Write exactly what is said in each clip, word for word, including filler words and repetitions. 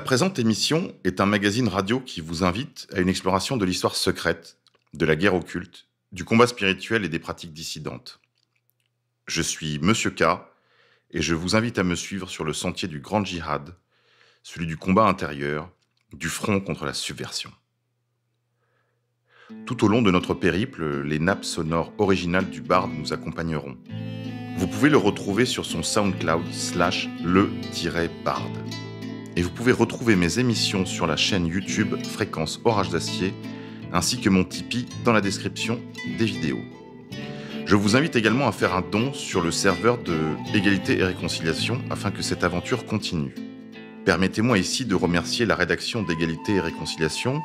La présente émission est un magazine radio qui vous invite à une exploration de l'histoire secrète, de la guerre occulte, du combat spirituel et des pratiques dissidentes. Je suis Monsieur K et je vous invite à me suivre sur le sentier du grand djihad, celui du combat intérieur, du front contre la subversion. Tout au long de notre périple, les nappes sonores originales du barde nous accompagneront. Vous pouvez le retrouver sur son SoundCloud slash le-barde. Et vous pouvez retrouver mes émissions sur la chaîne YouTube Fréquence Orage d'Acier, ainsi que mon Tipeee dans la description des vidéos. Je vous invite également à faire un don sur le serveur de Égalité et Réconciliation afin que cette aventure continue. Permettez-moi ici de remercier la rédaction d'Égalité et Réconciliation,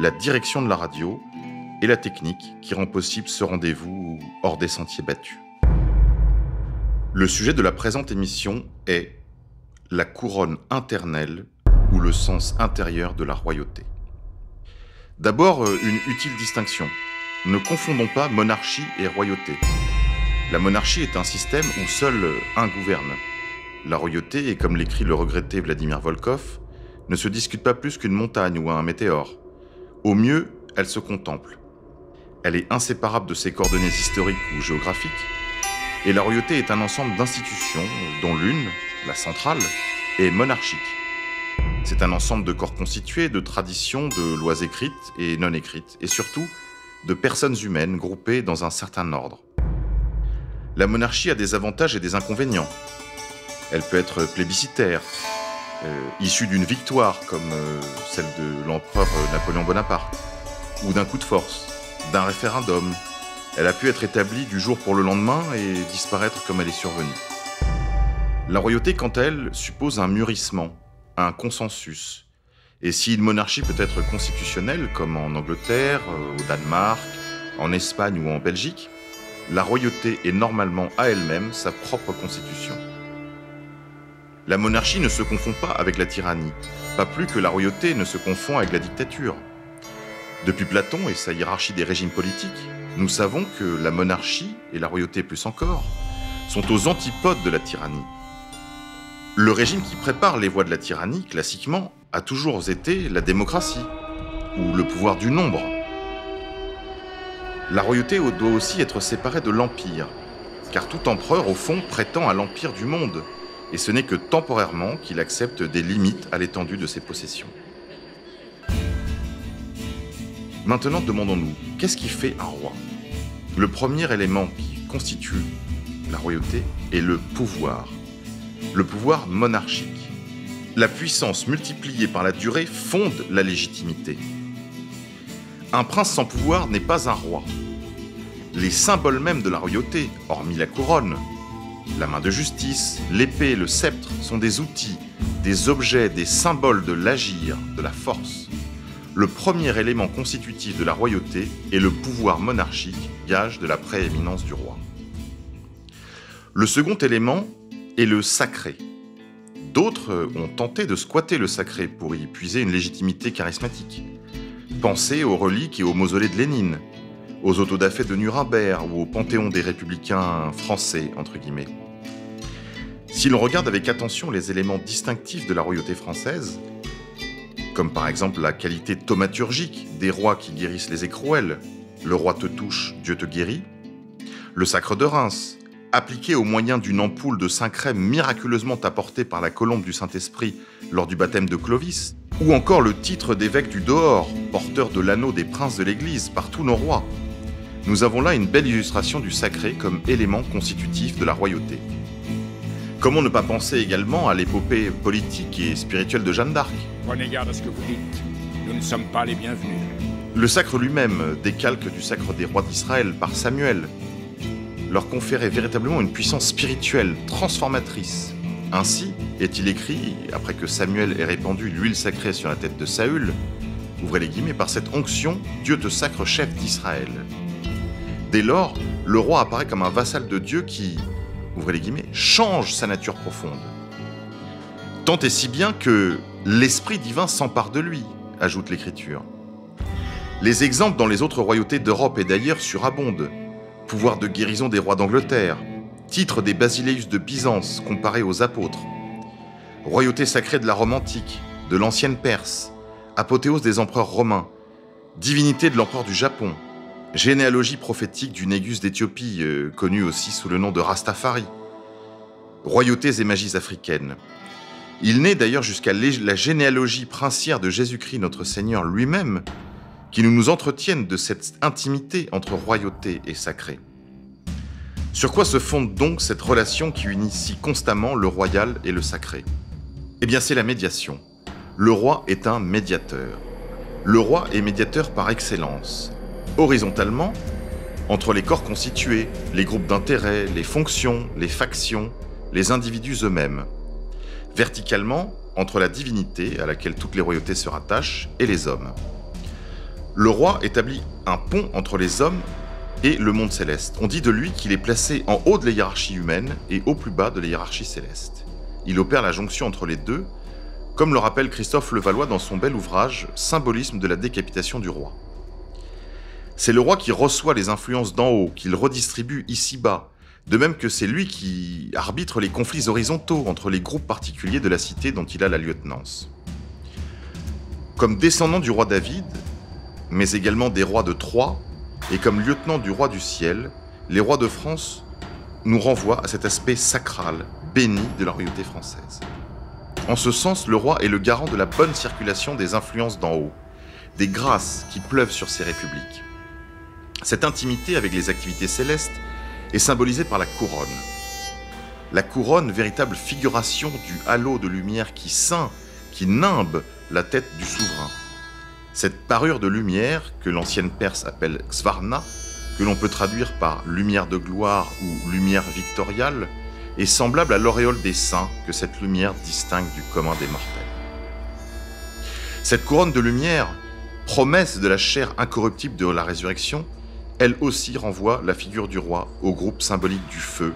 la direction de la radio et la technique qui rend possible ce rendez-vous hors des sentiers battus. Le sujet de la présente émission est la couronne internelle ou le sens intérieur de la royauté. D'abord, une utile distinction. Ne confondons pas monarchie et royauté. La monarchie est un système où seul un gouverne. La royauté, et comme l'écrit le regretté Vladimir Volkoff, ne se discute pas plus qu'une montagne ou un météore. Au mieux, elle se contemple. Elle est inséparable de ses coordonnées historiques ou géographiques, et la royauté est un ensemble d'institutions dont l'une, la centrale, est monarchique. C'est un ensemble de corps constitués, de traditions, de lois écrites et non écrites, et surtout de personnes humaines groupées dans un certain ordre. La monarchie a des avantages et des inconvénients. Elle peut être plébiscitaire, euh, issue d'une victoire comme euh, celle de l'empereur Napoléon Bonaparte, ou d'un coup de force, d'un référendum. Elle a pu être établie du jour pour le lendemain et disparaître comme elle est survenue. La royauté, quant à elle, suppose un mûrissement, un consensus. Et si une monarchie peut être constitutionnelle, comme en Angleterre, au Danemark, en Espagne ou en Belgique, la royauté est normalement à elle-même sa propre constitution. La monarchie ne se confond pas avec la tyrannie, pas plus que la royauté ne se confond avec la dictature. Depuis Platon et sa hiérarchie des régimes politiques, nous savons que la monarchie, et la royauté plus encore, sont aux antipodes de la tyrannie. Le régime qui prépare les voies de la tyrannie, classiquement, a toujours été la démocratie, ou le pouvoir du nombre. La royauté doit aussi être séparée de l'empire, car tout empereur, au fond, prétend à l'empire du monde, et ce n'est que temporairement qu'il accepte des limites à l'étendue de ses possessions. Maintenant, demandons-nous, qu'est-ce qui fait un roi? Le premier élément qui constitue la royauté est le pouvoir, le pouvoir monarchique. La puissance multipliée par la durée fonde la légitimité. Un prince sans pouvoir n'est pas un roi. Les symboles mêmes de la royauté, hormis la couronne, la main de justice, l'épée, le sceptre, sont des outils, des objets, des symboles de l'agir, de la force. Le premier élément constitutif de la royauté est le pouvoir monarchique, gage de la prééminence du roi. Le second élément est le sacré. D'autres ont tenté de squatter le sacré pour y puiser une légitimité charismatique. Pensez aux reliques et aux mausolées de Lénine, aux autodafés de Nuremberg ou au panthéon des républicains français, entre guillemets. Si l'on regarde avec attention les éléments distinctifs de la royauté française, comme par exemple la qualité thaumaturgique des rois qui guérissent les écrouelles, le roi te touche, Dieu te guérit, le sacre de Reims, appliqué au moyen d'une ampoule de saint crème miraculeusement apportée par la colombe du Saint-Esprit lors du baptême de Clovis, ou encore le titre d'évêque du dehors, porteur de l'anneau des princes de l'Église par tous nos rois. Nous avons là une belle illustration du sacré comme élément constitutif de la royauté. Comment ne pas penser également à l'épopée politique et spirituelle de Jeanne d'Arc? Prenez garde à ce que vous dites, nous ne sommes pas les bienvenus. Le sacre lui-même décalque du sacre des rois d'Israël par Samuel, leur conférait véritablement une puissance spirituelle transformatrice. Ainsi est-il écrit, après que Samuel ait répandu l'huile sacrée sur la tête de Saül, ouvrez les guillemets, par cette onction, Dieu te sacre chef d'Israël. Dès lors, le roi apparaît comme un vassal de Dieu qui, ouvrez les guillemets, change sa nature profonde. Tant et si bien que l'esprit divin s'empare de lui, ajoute l'Écriture. Les exemples dans les autres royautés d'Europe et d'ailleurs surabondent. Pouvoir de guérison des rois d'Angleterre, titre des basileus de Byzance comparé aux apôtres, royauté sacrée de la Rome antique, de l'ancienne Perse, apothéose des empereurs romains, divinité de l'empereur du Japon, généalogie prophétique du Négus d'Éthiopie, euh, connu aussi sous le nom de Rastafari, royautés et magies africaines. Il naît d'ailleurs jusqu'à la généalogie princière de Jésus-Christ notre Seigneur lui-même, qui nous, nous entretiennent de cette intimité entre royauté et sacré. Sur quoi se fonde donc cette relation qui unit si constamment le royal et le sacré? Eh bien, c'est la médiation. Le roi est un médiateur. Le roi est médiateur par excellence. Horizontalement, entre les corps constitués, les groupes d'intérêt, les fonctions, les factions, les individus eux-mêmes. Verticalement, entre la divinité, à laquelle toutes les royautés se rattachent, et les hommes. Le roi établit un pont entre les hommes et le monde céleste. On dit de lui qu'il est placé en haut de la hiérarchie humaine et au plus bas de la hiérarchie céleste. Il opère la jonction entre les deux, comme le rappelle Christophe Levallois dans son bel ouvrage « Symbolisme de la décapitation du roi ». C'est le roi qui reçoit les influences d'en haut, qu'il redistribue ici-bas, de même que c'est lui qui arbitre les conflits horizontaux entre les groupes particuliers de la cité dont il a la lieutenance. Comme descendant du roi David, mais également des rois de Troie, et comme lieutenant du roi du ciel, les rois de France nous renvoient à cet aspect sacral, béni de la royauté française. En ce sens, le roi est le garant de la bonne circulation des influences d'en haut, des grâces qui pleuvent sur ces républiques. Cette intimité avec les activités célestes est symbolisée par la couronne. La couronne, véritable figuration du halo de lumière qui ceint, qui nimbe la tête du souverain. Cette parure de lumière, que l'ancienne Perse appelle Svarna, que l'on peut traduire par « lumière de gloire » ou « lumière victoriale », est semblable à l'auréole des saints que cette lumière distingue du commun des mortels. Cette couronne de lumière, promesse de la chair incorruptible de la résurrection, elle aussi renvoie la figure du roi au groupe symbolique du feu,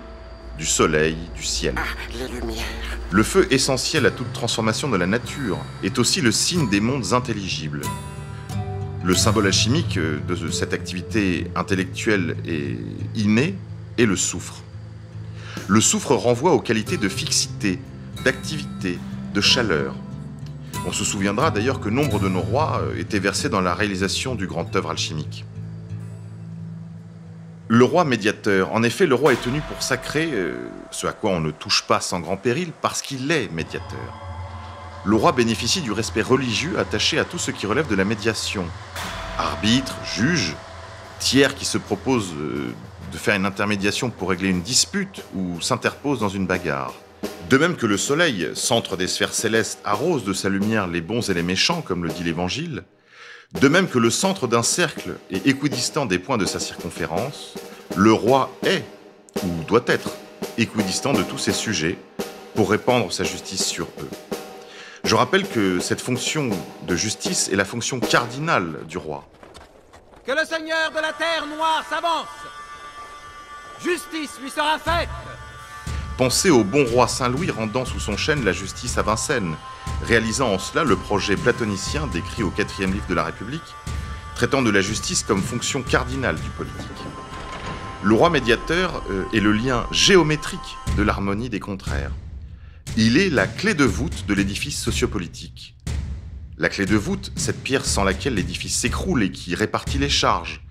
du soleil, du ciel. Ah, les lumières. Le feu, essentiel à toute transformation de la nature, est aussi le signe des mondes intelligibles. Le symbole alchimique de cette activité intellectuelle et innée est le soufre. Le soufre renvoie aux qualités de fixité, d'activité, de chaleur. On se souviendra d'ailleurs que nombre de nos rois étaient versés dans la réalisation du grand œuvre alchimique. Le roi médiateur. En effet, le roi est tenu pour sacré, euh, ce à quoi on ne touche pas sans grand péril, parce qu'il est médiateur. Le roi bénéficie du respect religieux attaché à tout ce qui relève de la médiation. Arbitre, juge, tiers qui se propose euh, de faire une intermédiation pour régler une dispute ou s'interpose dans une bagarre. De même que le soleil, centre des sphères célestes, arrose de sa lumière les bons et les méchants, comme le dit l'Évangile, de même que le centre d'un cercle est équidistant des points de sa circonférence, le roi est, ou doit être, équidistant de tous ses sujets pour répandre sa justice sur eux. Je rappelle que cette fonction de justice est la fonction cardinale du roi. Que le seigneur de la terre noire s'avance! Justice lui sera faite! Pensez au bon roi Saint-Louis rendant sous son chêne la justice à Vincennes, réalisant en cela le projet platonicien décrit au quatrième livre de la République, traitant de la justice comme fonction cardinale du politique. Le roi médiateur est le lien géométrique de l'harmonie des contraires. Il est la clé de voûte de l'édifice sociopolitique. La clé de voûte, cette pierre sans laquelle l'édifice s'écroule et qui répartit les charges.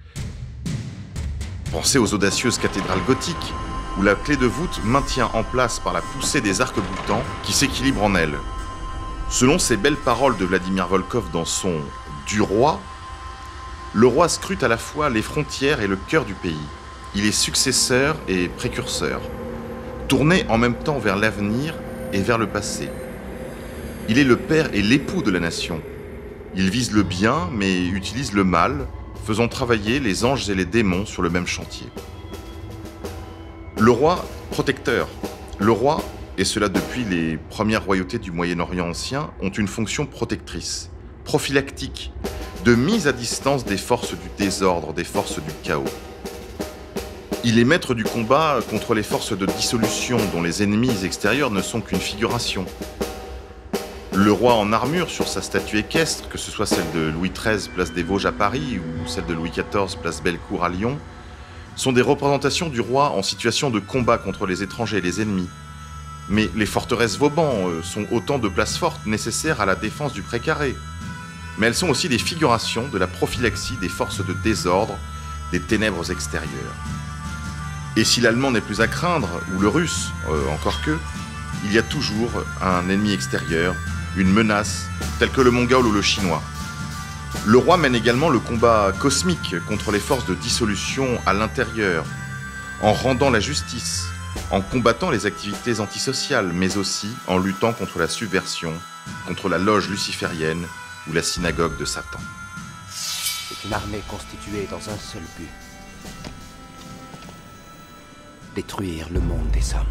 Pensez aux audacieuses cathédrales gothiques, où la clé de voûte maintient en place par la poussée des arcs-boutants qui s'équilibrent en elle. Selon ces belles paroles de Vladimir Volkoff dans son « Du roi », le roi scrute à la fois les frontières et le cœur du pays. Il est successeur et précurseur, tourné en même temps vers l'avenir et vers le passé. Il est le père et l'époux de la nation. Il vise le bien, mais utilise le mal, faisant travailler les anges et les démons sur le même chantier. Le roi protecteur. Le roi, et cela depuis les premières royautés du Moyen-Orient ancien, ont une fonction protectrice, prophylactique, de mise à distance des forces du désordre, des forces du chaos. Il est maître du combat contre les forces de dissolution dont les ennemis extérieurs ne sont qu'une figuration. Le roi en armure sur sa statue équestre, que ce soit celle de Louis treize, place des Vosges à Paris, ou celle de Louis quatorze, place Bellecour à Lyon, sont des représentations du roi en situation de combat contre les étrangers et les ennemis, Mais les forteresses Vauban sont autant de places fortes nécessaires à la défense du précaré. Mais elles sont aussi des figurations de la prophylaxie des forces de désordre, des ténèbres extérieures. Et si l'allemand n'est plus à craindre, ou le russe, euh, encore que, il y a toujours un ennemi extérieur, une menace, telle que le mongol ou le chinois. Le roi mène également le combat cosmique contre les forces de dissolution à l'intérieur, en rendant la justice, en combattant les activités antisociales, mais aussi en luttant contre la subversion, contre la loge luciférienne ou la synagogue de Satan. C'est une armée constituée dans un seul but. Détruire le monde des hommes.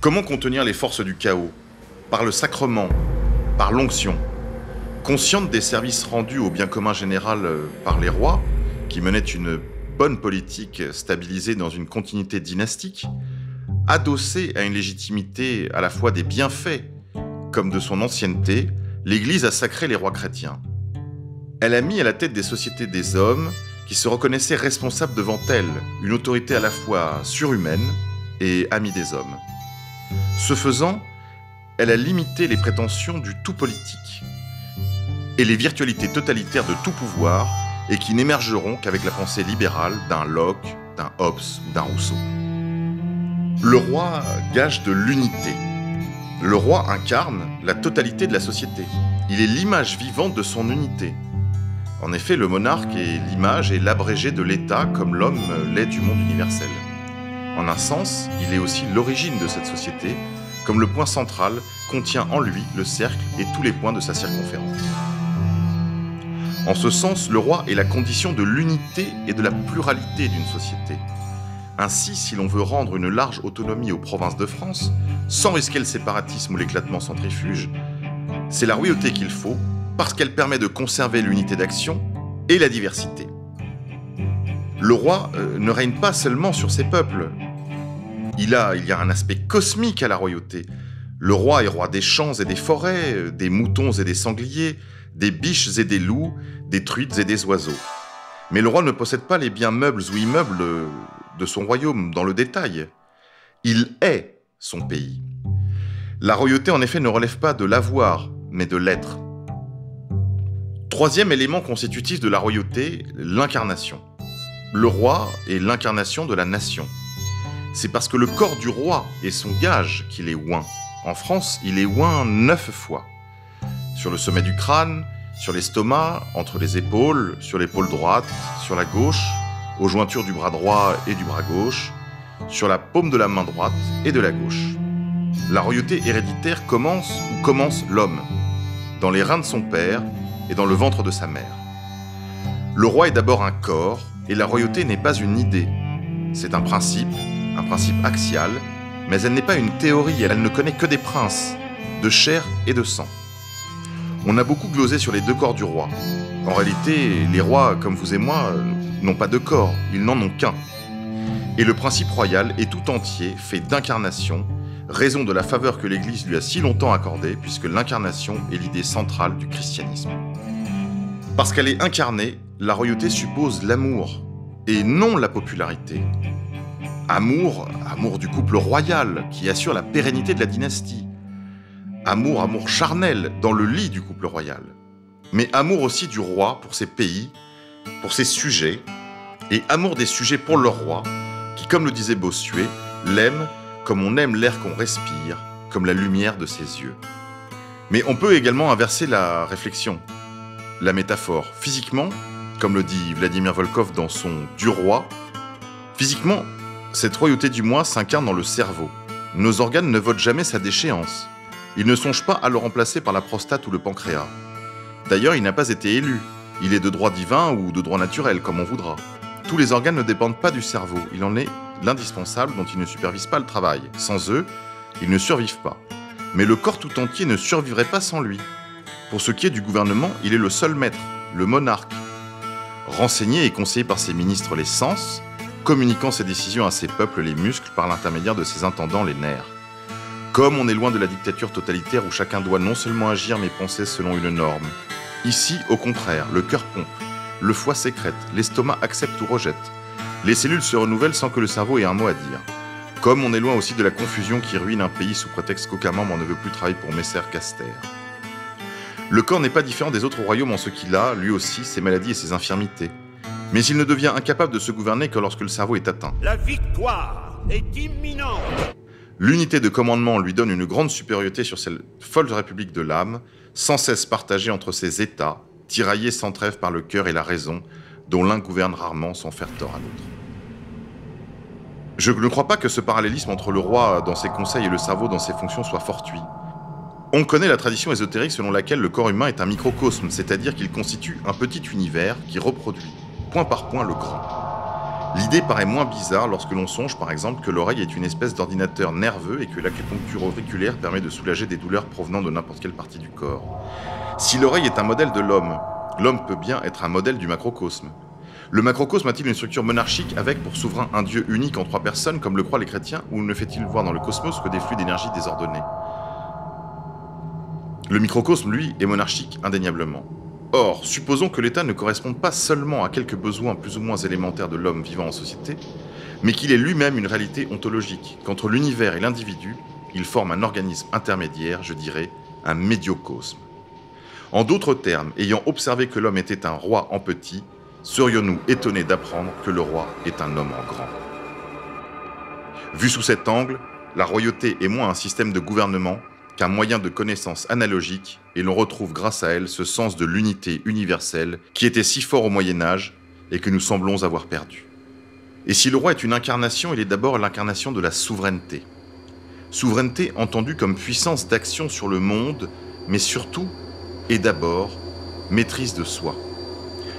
Comment contenir les forces du chaos? Par le sacrement, par l'onction. Consciente des services rendus au bien commun général par les rois, qui menaient une bonne politique stabilisée dans une continuité dynastique, adossée à une légitimité à la fois des bienfaits comme de son ancienneté, l'Église a sacré les rois chrétiens. Elle a mis à la tête des sociétés des hommes qui se reconnaissaient responsables devant elle, une autorité à la fois surhumaine et amie des hommes. Ce faisant, elle a limité les prétentions du tout politique et les virtualités totalitaires de tout pouvoir et qui n'émergeront qu'avec la pensée libérale d'un Locke, d'un Hobbes ou d'un Rousseau. Le roi gage de l'unité. Le roi incarne la totalité de la société. Il est l'image vivante de son unité. En effet, le monarque est l'image et l'abrégé de l'État comme l'homme l'est du monde universel. En un sens, il est aussi l'origine de cette société, comme le point central contient en lui le cercle et tous les points de sa circonférence. En ce sens, le roi est la condition de l'unité et de la pluralité d'une société. Ainsi, si l'on veut rendre une large autonomie aux provinces de France, sans risquer le séparatisme ou l'éclatement centrifuge, c'est la royauté qu'il faut, parce qu'elle permet de conserver l'unité d'action et la diversité. Le roi euh, ne règne pas seulement sur ses peuples. Il a, il y a un aspect cosmique à la royauté. Le roi est roi des champs et des forêts, euh, des moutons et des sangliers, des biches et des loups, des truites et des oiseaux. Mais le roi ne possède pas les biens meubles ou immeubles euh, de son royaume dans le détail. Il est son pays. La royauté en effet ne relève pas de l'avoir, mais de l'être. Troisième élément constitutif de la royauté, l'incarnation. Le roi est l'incarnation de la nation. C'est parce que le corps du roi est son gage qu'il est oint. En France, il est oint neuf fois. Sur le sommet du crâne, sur l'estomac, entre les épaules, sur l'épaule droite, sur la gauche, aux jointures du bras droit et du bras gauche, sur la paume de la main droite et de la gauche. La royauté héréditaire commence où commence l'homme, dans les reins de son père, et dans le ventre de sa mère. Le roi est d'abord un corps, et la royauté n'est pas une idée. C'est un principe, un principe axial, mais elle n'est pas une théorie, elle ne connaît que des princes, de chair et de sang. On a beaucoup glosé sur les deux corps du roi. En réalité, les rois, comme vous et moi, n'ont pas de corps, ils n'en ont qu'un. Et le principe royal est tout entier, fait d'incarnation, raison de la faveur que l'Église lui a si longtemps accordée, puisque l'incarnation est l'idée centrale du christianisme. Parce qu'elle est incarnée, la royauté suppose l'amour, et non la popularité. Amour, amour du couple royal, qui assure la pérennité de la dynastie. Amour, amour charnel, dans le lit du couple royal. Mais amour aussi du roi pour ses pays, pour ses sujets, et amour des sujets pour leur roi, qui, comme le disait Bossuet, l'aime comme on aime l'air qu'on respire, comme la lumière de ses yeux. Mais on peut également inverser la réflexion, la métaphore. Physiquement, comme le dit Vladimir Volkoff dans son « Du roi », physiquement, cette royauté du moi s'incarne dans le cerveau. Nos organes ne votent jamais sa déchéance. Ils ne songent pas à le remplacer par la prostate ou le pancréas. D'ailleurs, il n'a pas été élu. Il est de droit divin ou de droit naturel, comme on voudra. Tous les organes ne dépendent pas du cerveau, il en est l'indispensable dont ils ne supervisent pas le travail. Sans eux, ils ne survivent pas. Mais le corps tout entier ne survivrait pas sans lui. Pour ce qui est du gouvernement, il est le seul maître, le monarque. Renseigné et conseillé par ses ministres les sens, communiquant ses décisions à ses peuples les muscles par l'intermédiaire de ses intendants les nerfs. Comme on est loin de la dictature totalitaire où chacun doit non seulement agir mais penser selon une norme. Ici, au contraire, le cœur pompe, le foie sécrète, l'estomac accepte ou rejette. Les cellules se renouvellent sans que le cerveau ait un mot à dire. Comme on est loin aussi de la confusion qui ruine un pays sous prétexte qu'aucun membre ne veut plus travailler pour Messer Caster. Le corps n'est pas différent des autres royaumes en ce qu'il a, lui aussi, ses maladies et ses infirmités. Mais il ne devient incapable de se gouverner que lorsque le cerveau est atteint. La victoire est imminente. L'unité de commandement lui donne une grande supériorité sur cette folle république de l'âme, sans cesse partagée entre ses états, tiraillés sans trêve par le cœur et la raison, dont l'un gouverne rarement sans faire tort à l'autre. Je ne crois pas que ce parallélisme entre le roi dans ses conseils et le cerveau dans ses fonctions soit fortuit. On connaît la tradition ésotérique selon laquelle le corps humain est un microcosme, c'est-à-dire qu'il constitue un petit univers qui reproduit, point par point, le grand. L'idée paraît moins bizarre lorsque l'on songe, par exemple, que l'oreille est une espèce d'ordinateur nerveux et que l'acupuncture auriculaire permet de soulager des douleurs provenant de n'importe quelle partie du corps. Si l'oreille est un modèle de l'homme, l'homme peut bien être un modèle du macrocosme. Le macrocosme a-t-il une structure monarchique avec pour souverain un dieu unique en trois personnes, comme le croient les chrétiens, ou ne fait-il voir dans le cosmos que des flux d'énergie désordonnés? Le microcosme, lui, est monarchique indéniablement. Or, supposons que l'État ne corresponde pas seulement à quelques besoins plus ou moins élémentaires de l'homme vivant en société, mais qu'il est lui-même une réalité ontologique, qu'entre l'univers et l'individu, il forme un organisme intermédiaire, je dirais, un médiocosme. En d'autres termes, ayant observé que l'homme était un roi en petit, serions-nous étonnés d'apprendre que le roi est un homme en grand? Vu sous cet angle, la royauté est moins un système de gouvernement qu'un moyen de connaissance analogique, et l'on retrouve grâce à elle ce sens de l'unité universelle qui était si fort au Moyen-Âge et que nous semblons avoir perdu. Et si le roi est une incarnation, il est d'abord l'incarnation de la souveraineté. Souveraineté entendue comme puissance d'action sur le monde, mais surtout, et d'abord, maîtrise de soi.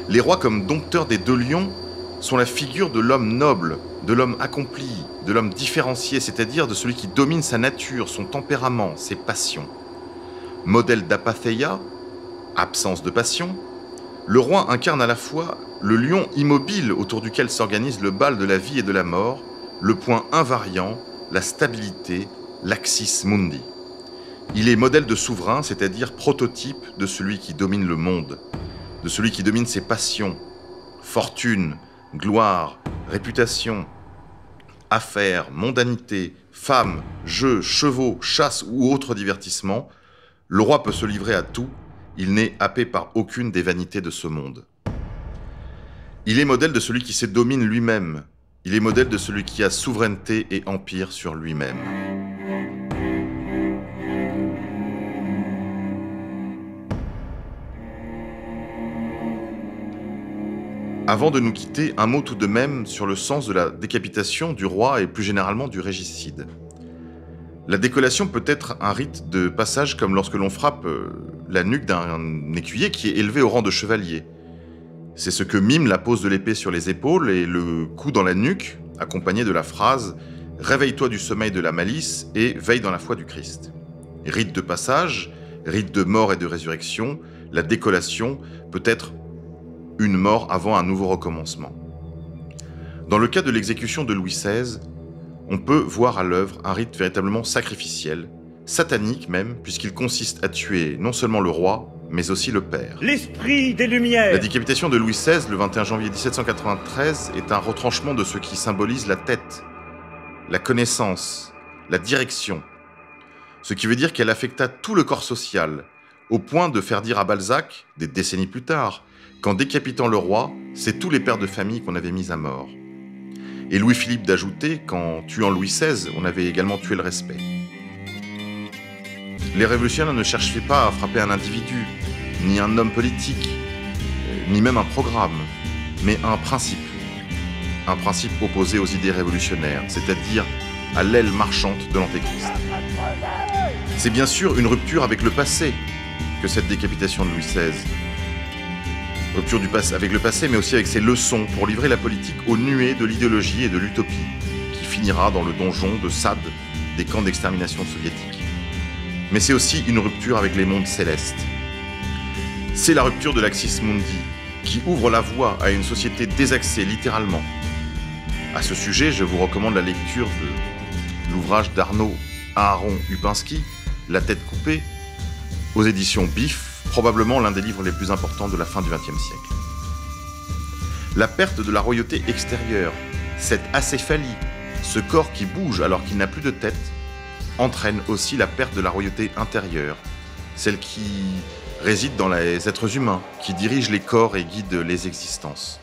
Les rois comme dompteurs des deux lions sont la figure de l'homme noble, de l'homme accompli, de l'homme différencié, c'est-à-dire de celui qui domine sa nature, son tempérament, ses passions. Modèle d'apatheia, absence de passion, le roi incarne à la fois le lion immobile autour duquel s'organise le bal de la vie et de la mort, le point invariant, la stabilité, l'axis mundi. Il est modèle de souverain, c'est-à-dire prototype de celui qui domine le monde, de celui qui domine ses passions, fortune, gloire, réputation, affaires, mondanité, femmes, jeux, chevaux, chasse ou autres divertissements. Le roi peut se livrer à tout, il n'est happé par aucune des vanités de ce monde. Il est modèle de celui qui se domine lui-même, il est modèle de celui qui a souveraineté et empire sur lui-même. Avant de nous quitter, un mot tout de même sur le sens de la décapitation du roi et plus généralement du régicide. La décollation peut être un rite de passage comme lorsque l'on frappe la nuque d'un écuyer qui est élevé au rang de chevalier. C'est ce que mime la pose de l'épée sur les épaules et le coup dans la nuque, accompagné de la phrase « Réveille-toi du sommeil de la malice et veille dans la foi du Christ ». Rite de passage, rite de mort et de résurrection, la décollation peut être une mort avant un nouveau recommencement. Dans le cas de l'exécution de Louis seize, on peut voir à l'œuvre un rite véritablement sacrificiel, satanique même, puisqu'il consiste à tuer non seulement le roi, mais aussi le père. L'esprit des Lumières. La décapitation de Louis seize, le vingt et un janvier dix-sept cent quatre-vingt-treize, est un retranchement de ce qui symbolise la tête, la connaissance, la direction. Ce qui veut dire qu'elle affecta tout le corps social, au point de faire dire à Balzac, des décennies plus tard, qu'en décapitant le roi, c'est tous les pères de famille qu'on avait mis à mort. Et Louis-Philippe d'ajouter qu'en tuant Louis seize, on avait également tué le respect. Les révolutionnaires ne cherchaient pas à frapper un individu, ni un homme politique, ni même un programme, mais un principe. Un principe opposé aux idées révolutionnaires, c'est-à-dire à, à l'aile marchande de l'antéchrist. C'est bien sûr une rupture avec le passé que cette décapitation de Louis seize. Rupture du passé avec le passé, mais aussi avec ses leçons pour livrer la politique aux nuées de l'idéologie et de l'utopie, qui finira dans le donjon de Sade des camps d'extermination soviétiques. Mais c'est aussi une rupture avec les mondes célestes. C'est la rupture de l'Axis Mundi, qui ouvre la voie à une société désaxée littéralement. À ce sujet, je vous recommande la lecture de l'ouvrage d'Arnaud Aaron Upinski, La tête coupée, aux éditions B I F, probablement l'un des livres les plus importants de la fin du vingtième siècle. La perte de la royauté extérieure, cette acéphalie, Ce corps qui bouge alors qu'il n'a plus de tête entraîne aussi la perte de la royauté intérieure, celle qui réside dans les êtres humains, qui dirige les corps et guide les existences.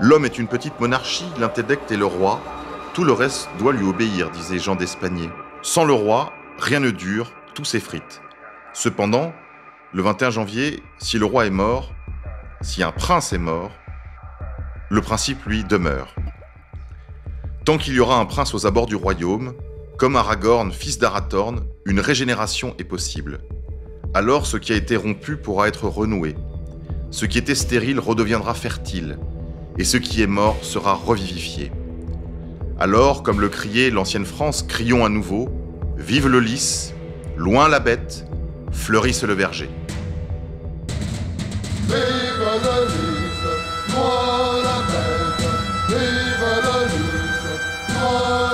L'homme est une petite monarchie, l'intellect est le roi, tout le reste doit lui obéir, disait Jean d'Espagne. Sans le roi, rien ne dure, tout s'effrite. Cependant, le vingt et un janvier, si le roi est mort, si un prince est mort, le principe, lui, demeure. Tant qu'il y aura un prince aux abords du royaume, comme Aragorn, fils d'Arathorn, une régénération est possible. Alors ce qui a été rompu pourra être renoué. Ce qui était stérile redeviendra fertile, et ce qui est mort sera revivifié. Alors, comme le criait l'ancienne France, crions à nouveau, vive le lys, loin la bête, fleurisse le verger. Vive le lys, loin la bête, vive le lys, loin la bête.